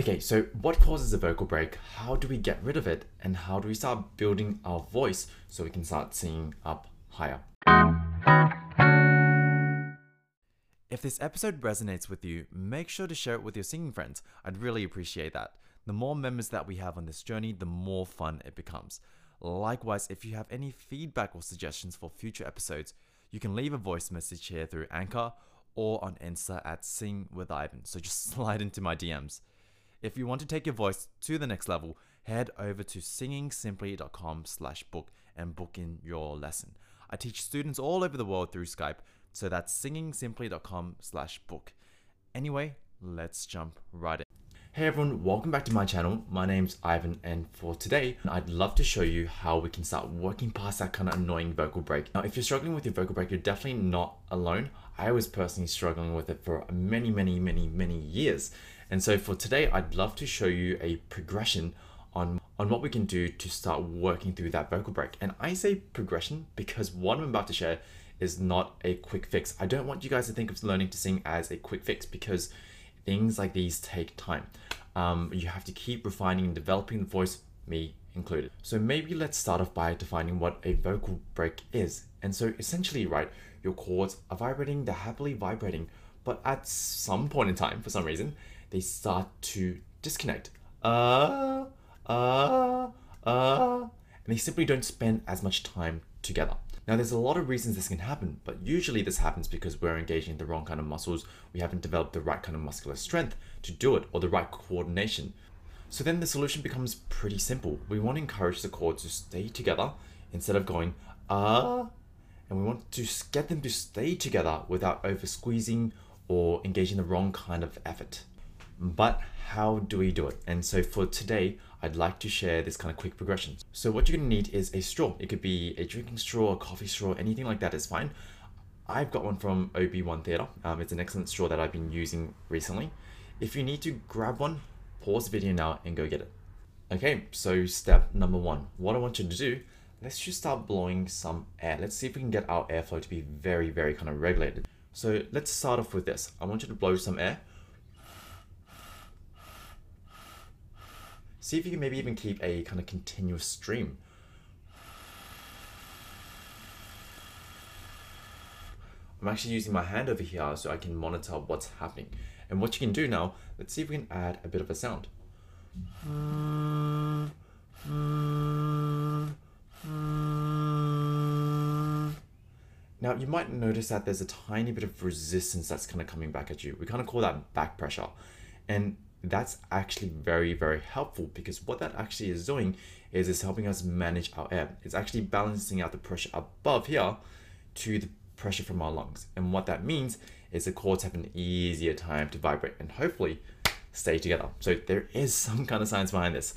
Okay, so what causes a vocal break? How do we get rid of it? And how do we start building our voice so we can start singing up higher? If this episode resonates with you, make sure to share it with your singing friends. I'd really appreciate that. The more members that we have on this journey, the more fun it becomes. Likewise, if you have any feedback or suggestions for future episodes, you can leave a voice message here through Anchor or on Insta at SingWithIvan. So just slide into my DMs. If you want to take your voice to the next level, head over to singingsimply.com/book and book in your lesson. I teach students all over the world through Skype, so that's singingsimply.com/book. Anyway, let's jump right in. Hey everyone, welcome back to my channel. My name's Ivan, and for today, I'd love to show you how we can start working past that kind of annoying vocal break. Now, if you're struggling with your vocal break, you're definitely not alone. I was personally struggling with it for many years. And so for today, I'd love to show you a progression on what we can do to start working through that vocal break. And I say progression because what I'm about to share is not a quick fix. I don't want you guys to think of learning to sing as a quick fix because things like these take time. You have to keep refining and developing the voice, me included. So maybe let's start off by defining what a vocal break is. And so essentially, right, your chords are vibrating, they're happily vibrating, but at some point in time, for some reason, they start to disconnect. And they simply don't spend as much time together. Now, there's a lot of reasons this can happen, but usually this happens because we're engaging the wrong kind of muscles. We haven't developed the right kind of muscular strength to do it or the right coordination. So then the solution becomes pretty simple. We want to encourage the chords to stay together instead of going, and we want to get them to stay together without over squeezing or engaging the wrong kind of effort. But how do we do it? And so for today, I'd like to share this kind of quick progression. So what you're gonna need is a straw. It could be a drinking straw, a coffee straw, anything like that is fine. I've got one from OB1 Theater. It's an excellent straw that I've been using recently. If you need to grab one, pause the video now and go get it. Okay, so step number one, what I want you to do, let's just start blowing some air. Let's see if we can get our airflow to be very kind of regulated. So let's start off with this. I want you to blow some air. See if you can maybe even keep a kind of continuous stream. I'm actually using my hand over here so I can monitor what's happening. And what you can do now, let's see if we can add a bit of a sound. Now you might notice that there's a tiny bit of resistance that's kind of coming back at you. We kind of call that back pressure. And that's actually very helpful because what that actually is doing is it's helping us manage our air. It's actually balancing out the pressure above here to the pressure from our lungs. And what that means is the chords have an easier time to vibrate and hopefully stay together. So there is some kind of science behind this.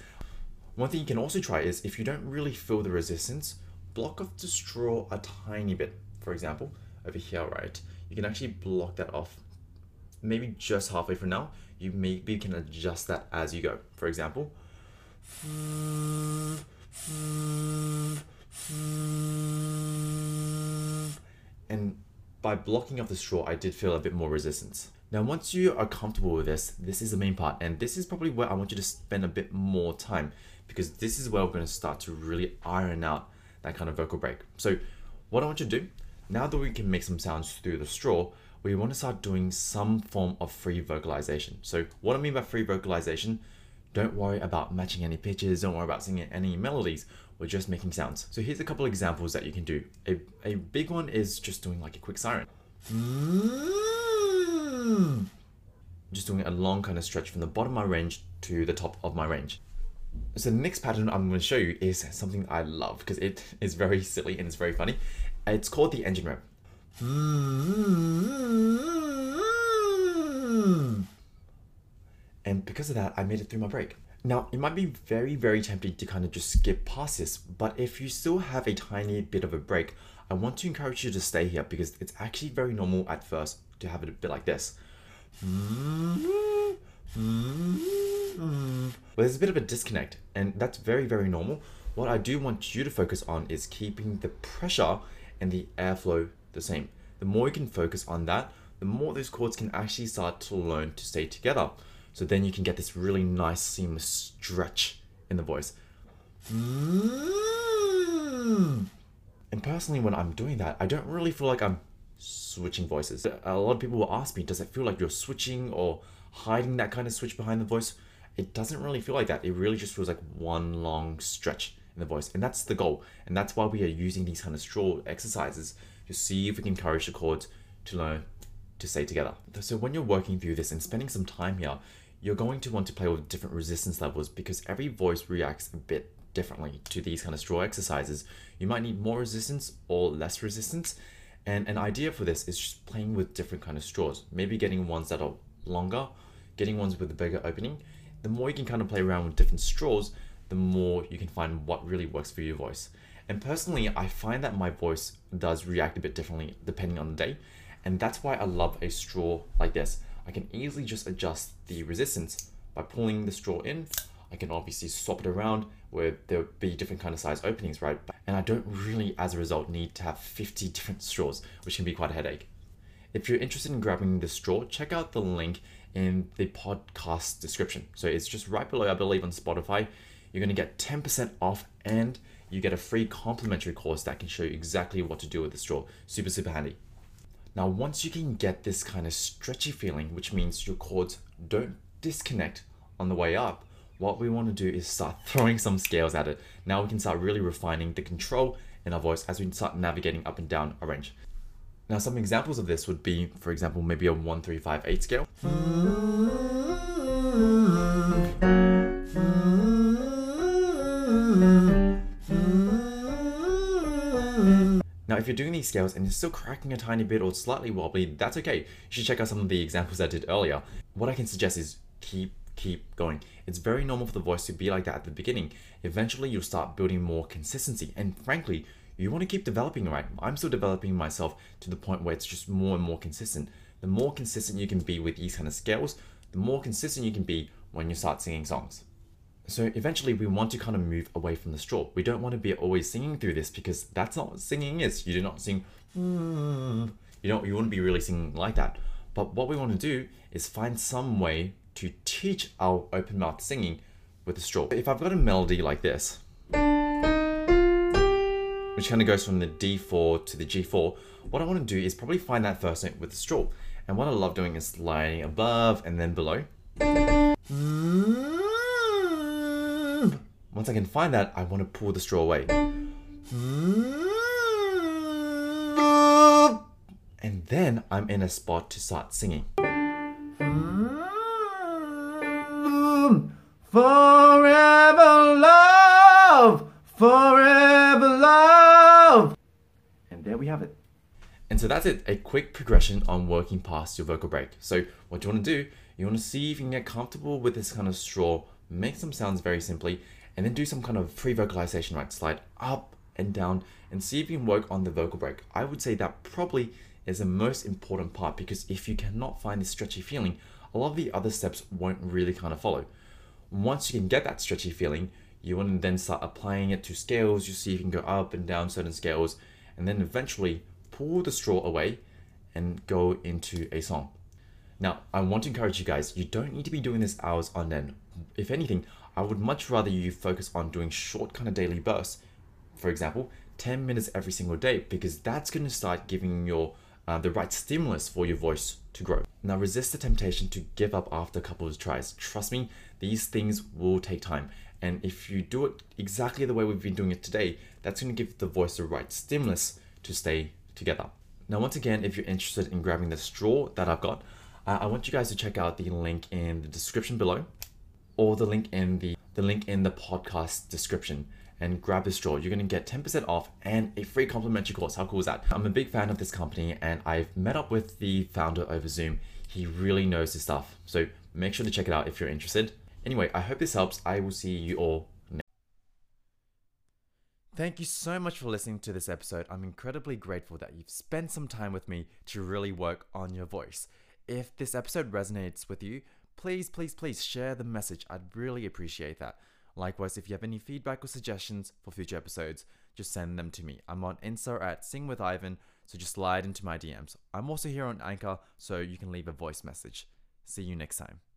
One thing you can also try is if you don't really feel the resistance, block off the straw a tiny bit. For example, over here, right? You can actually block that off. Maybe just halfway from now, you maybe can adjust that as you go. For example, and by blocking off the straw, I did feel a bit more resistance. Now, once you are comfortable with this, this is the main part, and this is probably where I want you to spend a bit more time because this is where we're going to start to really iron out that kind of vocal break. So what I want you to do, now that we can make some sounds through the straw, we want to start doing some form of free vocalization. So what I mean by free vocalization, don't worry about matching any pitches, don't worry about singing any melodies, we're just making sounds. So here's a couple examples that you can do. A big one is just doing like a quick siren. Just doing a long kind of stretch from the bottom of my range to the top of my range. So the next pattern I'm going to show you is something I love because it is very silly and it's very funny. It's called the engine rev. And because of that, I made it through my break. Now, it might be very tempting to kind of just skip past this, but if you still have a tiny bit of a break, I want to encourage you to stay here because it's actually very normal at first to have it a bit like this. But there's a bit of a disconnect, and that's very normal. What I do want you to focus on is keeping the pressure and the airflow the same. The more you can focus on that, the more those chords can actually start to learn to stay together. So then you can get this really nice seamless stretch in the voice. And personally, when I'm doing that, I don't really feel like I'm switching voices. A lot of people will ask me, does it feel like you're switching or hiding that kind of switch behind the voice? It doesn't really feel like that. It really just feels like one long stretch in the voice. And that's the goal. And that's why we are using these kind of short exercises to see if we can encourage the chords to learn to stay together. So when you're working through this and spending some time here, you're going to want to play with different resistance levels because every voice reacts a bit differently to these kind of straw exercises. You might need more resistance or less resistance. And an idea for this is just playing with different kind of straws, maybe getting ones that are longer, getting ones with a bigger opening. The more you can kind of play around with different straws, the more you can find what really works for your voice. And personally, I find that my voice does react a bit differently depending on the day. And that's why I love a straw like this. I can easily just adjust the resistance by pulling the straw in. I can obviously swap it around where there'll be different kind of size openings, right? And I don't really, as a result, need to have 50 different straws, which can be quite a headache. If you're interested in grabbing the straw, check out the link in the podcast description. So it's just right below, I believe, on Spotify. You're gonna get 10% off and you get a free complimentary course that can show you exactly what to do with the straw. Super, super handy. Now, once you can get this kind of stretchy feeling, which means your chords don't disconnect on the way up, what we want to do is start throwing some scales at it. Now we can start really refining the control in our voice as we start navigating up and down our range. Now, some examples of this would be, for example, maybe a 1, 3, 5, 8 scale. Now, if you're doing these scales and you're still cracking a tiny bit or slightly wobbly, that's okay. You should check out some of the examples I did earlier. What I can suggest is keep going. It's very normal for the voice to be like that at the beginning. Eventually, you'll start building more consistency. And frankly, you want to keep developing, right? I'm still developing myself to the point where it's just more and more consistent. The more consistent you can be with these kind of scales, the more consistent you can be when you start singing songs. So eventually we want to kind of move away from the straw. We don't want to be always singing through this because that's not what singing is. You do not sing, you wouldn't be really singing like that. But what we want to do is find some way to teach our open mouth singing with the straw. If I've got a melody like this, which kind of goes from the D4 to the G4, what I want to do is probably find that first note with the straw. And what I love doing is sliding above and then below. Once I can find that, I want to pull the straw away. And then I'm in a spot to start singing. Forever love, forever love. And there we have it. And so that's it, a quick progression on working past your vocal break. So what you want to do, you want to see if you can get comfortable with this kind of straw, make some sounds very simply, and then do some kind of pre-vocalization, right? Slide up and down and see if you can work on the vocal break. I would say that probably is the most important part because if you cannot find this stretchy feeling, a lot of the other steps won't really kind of follow. Once you can get that stretchy feeling, you want to then start applying it to scales. You see if you can go up and down certain scales and then eventually pull the straw away and go into a song. Now, I want to encourage you guys, you don't need to be doing this hours on end. If anything, I would much rather you focus on doing short kind of daily bursts, for example, 10 minutes every single day, because that's going to start giving your the right stimulus for your voice to grow. Now, resist the temptation to give up after a couple of tries. Trust me, these things will take time. And if you do it exactly the way we've been doing it today, that's going to give the voice the right stimulus to stay together. Now, once again, if you're interested in grabbing the straw that I've got, I want you guys to check out the link in the description below, or the link in the link in the podcast description, and grab the straw. You're gonna get 10% off and a free complimentary course. How cool is that? I'm a big fan of this company and I've met up with the founder over Zoom. He really knows his stuff. So make sure to check it out if you're interested. Anyway, I hope this helps. I will see you all next. Thank you so much for listening to this episode. I'm incredibly grateful that you've spent some time with me to really work on your voice. If this episode resonates with you, please share the message. I'd really appreciate that. Likewise, if you have any feedback or suggestions for future episodes, just send them to me. I'm on Insta at SingWithIvan, so just slide into my DMs. I'm also here on Anchor, so you can leave a voice message. See you next time.